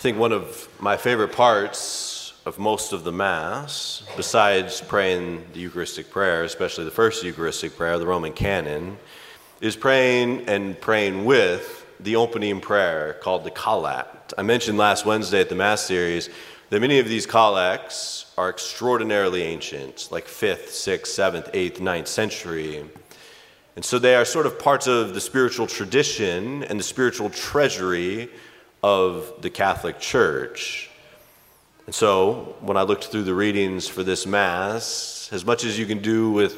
think one of my favorite parts of most of the Mass, besides praying the Eucharistic prayer, especially the first Eucharistic prayer, the Roman Canon, is praying with the opening prayer called the Collect. I mentioned last Wednesday at the Mass series that many of these collects are extraordinarily ancient, like 5th, 6th, 7th, 8th, 9th century. And so they are sort of parts of the spiritual tradition and the spiritual treasury of the Catholic Church. And so when I looked through the readings for this Mass, as much as you can do with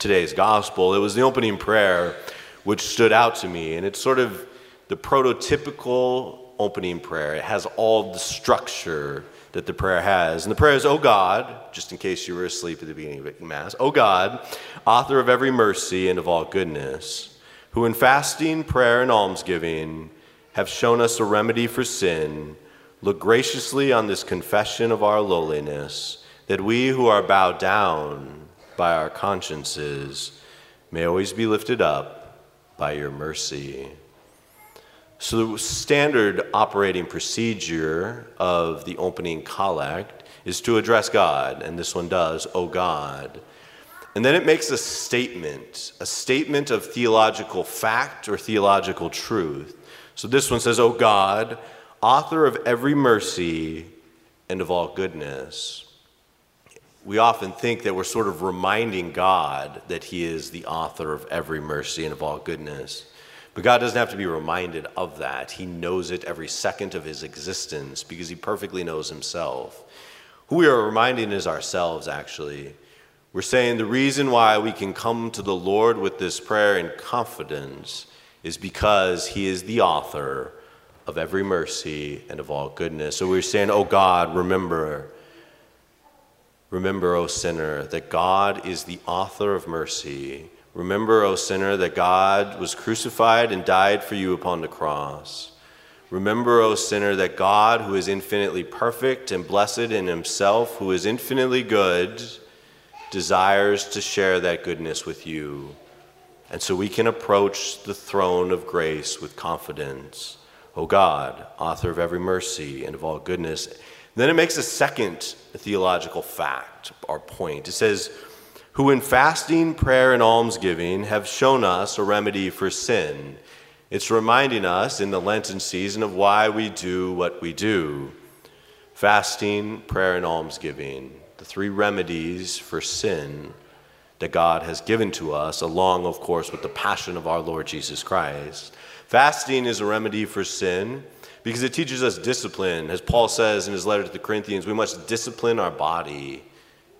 today's gospel, it was the opening prayer which stood out to me. And it's sort of the prototypical opening prayer. It has all the structure that the prayer has. And the prayer is, O God, just in case you were asleep at the beginning of Mass, O God, author of every mercy and of all goodness, who in fasting, prayer, and almsgiving have shown us a remedy for sin, look graciously on this confession of our lowliness, that we who are bowed down by our consciences may always be lifted up by your mercy. So the standard operating procedure of the opening collect is to address God, and this one does, O God. And then it makes a statement of theological fact or theological truth. So this one says, O God, author of every mercy and of all goodness. We often think that we're sort of reminding God that he is the author of every mercy and of all goodness. But God doesn't have to be reminded of that. He knows it every second of his existence because he perfectly knows himself. Who we are reminding is ourselves, actually. We're saying the reason why we can come to the Lord with this prayer in confidence is because he is the author of every mercy and of all goodness. So we're saying, oh God, remember, O sinner, that God is the author of mercy. Remember, O sinner, that God was crucified and died for you upon the cross. Remember, O sinner, that God, who is infinitely perfect and blessed in himself, who is infinitely good, desires to share that goodness with you. And so we can approach the throne of grace with confidence. O God, author of every mercy and of all goodness. And then it makes a second theological fact or point. It says, who in fasting, prayer, and almsgiving have shown us a remedy for sin. It's reminding us in the Lenten season of why we do what we do. Fasting, prayer, and almsgiving, the three remedies for sin that God has given to us, along, of course, with the passion of our Lord Jesus Christ. Fasting is a remedy for sin because it teaches us discipline. As Paul says in his letter to the Corinthians, we must discipline our body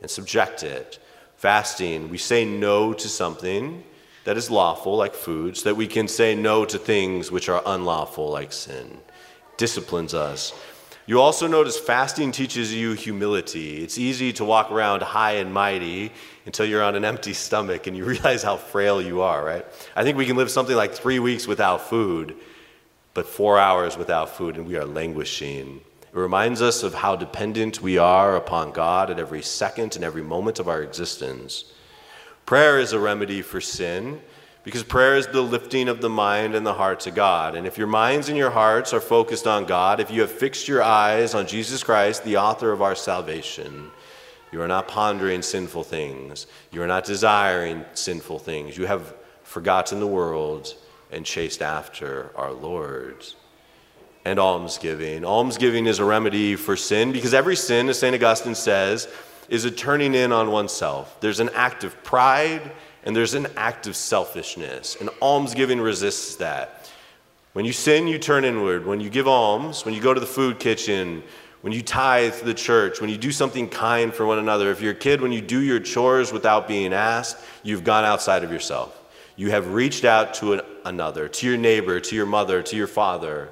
and subject it. Fasting, we say no to something that is lawful, like food, so that we can say no to things which are unlawful, like sin. Disciplines us. You also notice fasting teaches you humility. It's easy to walk around high and mighty until you're on an empty stomach and you realize how frail you are, right? I think we can live something like 3 weeks without food, but 4 hours without food and we are languishing. It reminds us of how dependent we are upon God at every second and every moment of our existence. Prayer is a remedy for sin because prayer is the lifting of the mind and the heart to God. And if your minds and your hearts are focused on God, if you have fixed your eyes on Jesus Christ, the author of our salvation, you are not pondering sinful things. You are not desiring sinful things. You have forgotten the world and chased after our Lord. And almsgiving. Almsgiving is a remedy for sin because every sin, as St. Augustine says, is a turning in on oneself. There's an act of pride and there's an act of selfishness. And almsgiving resists that. When you sin, you turn inward. When you give alms, when you go to the food kitchen, when you tithe to the church, when you do something kind for one another, if you're a kid, when you do your chores without being asked, you've gone outside of yourself. You have reached out to another, to your neighbor, to your mother, to your father.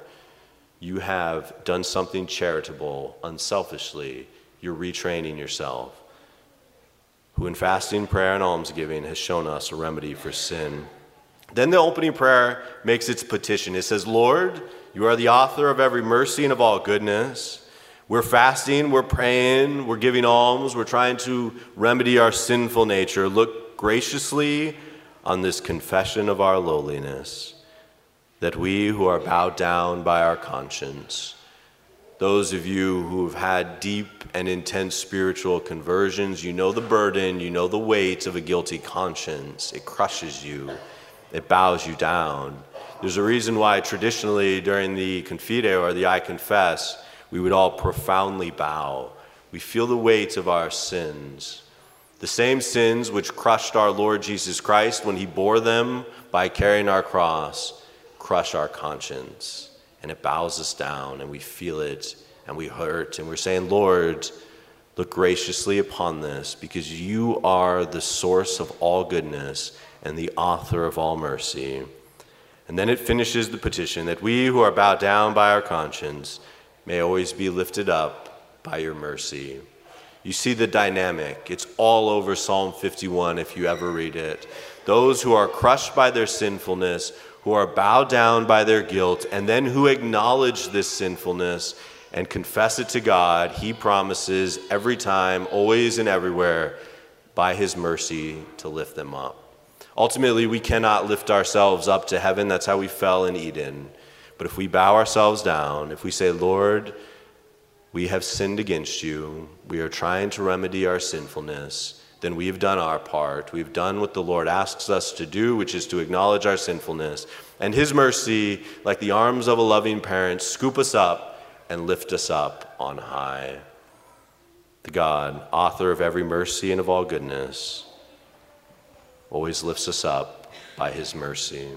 You have done something charitable, unselfishly. You're retraining yourself. Who in fasting, prayer, and almsgiving has shown us a remedy for sin. Then the opening prayer makes its petition. It says, Lord, you are the author of every mercy and of all goodness. We're fasting, we're praying, we're giving alms, we're trying to remedy our sinful nature. Look graciously on this confession of our lowliness, that we who are bowed down by our conscience Those of you who have had deep and intense spiritual conversions, you know the burden, you know the weight of a guilty conscience. It crushes you. It bows you down. There's a reason why traditionally during the Confiteor or the I Confess, we would all profoundly bow. We feel the weight of our sins. The same sins which crushed our Lord Jesus Christ when he bore them by carrying our cross crush our conscience. And it bows us down, and we feel it, and we hurt, and we're saying, Lord, look graciously upon this, because you are the source of all goodness and the author of all mercy. And then it finishes the petition, that we who are bowed down by our conscience may always be lifted up by your mercy. You see the dynamic. It's all over Psalm 51 if you ever read it. Those who are crushed by their sinfulness, who are bowed down by their guilt, and then who acknowledge this sinfulness and confess it to God, he promises every time, always and everywhere, by his mercy to lift them up. Ultimately, we cannot lift ourselves up to heaven. That's how we fell in Eden. But if we bow ourselves down, if we say, Lord, we have sinned against you, we are trying to remedy our sinfulness, then we have done our part. We've done what the Lord asks us to do, which is to acknowledge our sinfulness. And his mercy, like the arms of a loving parent, scoop us up and lift us up on high. The God, author of every mercy and of all goodness, always lifts us up by his mercy.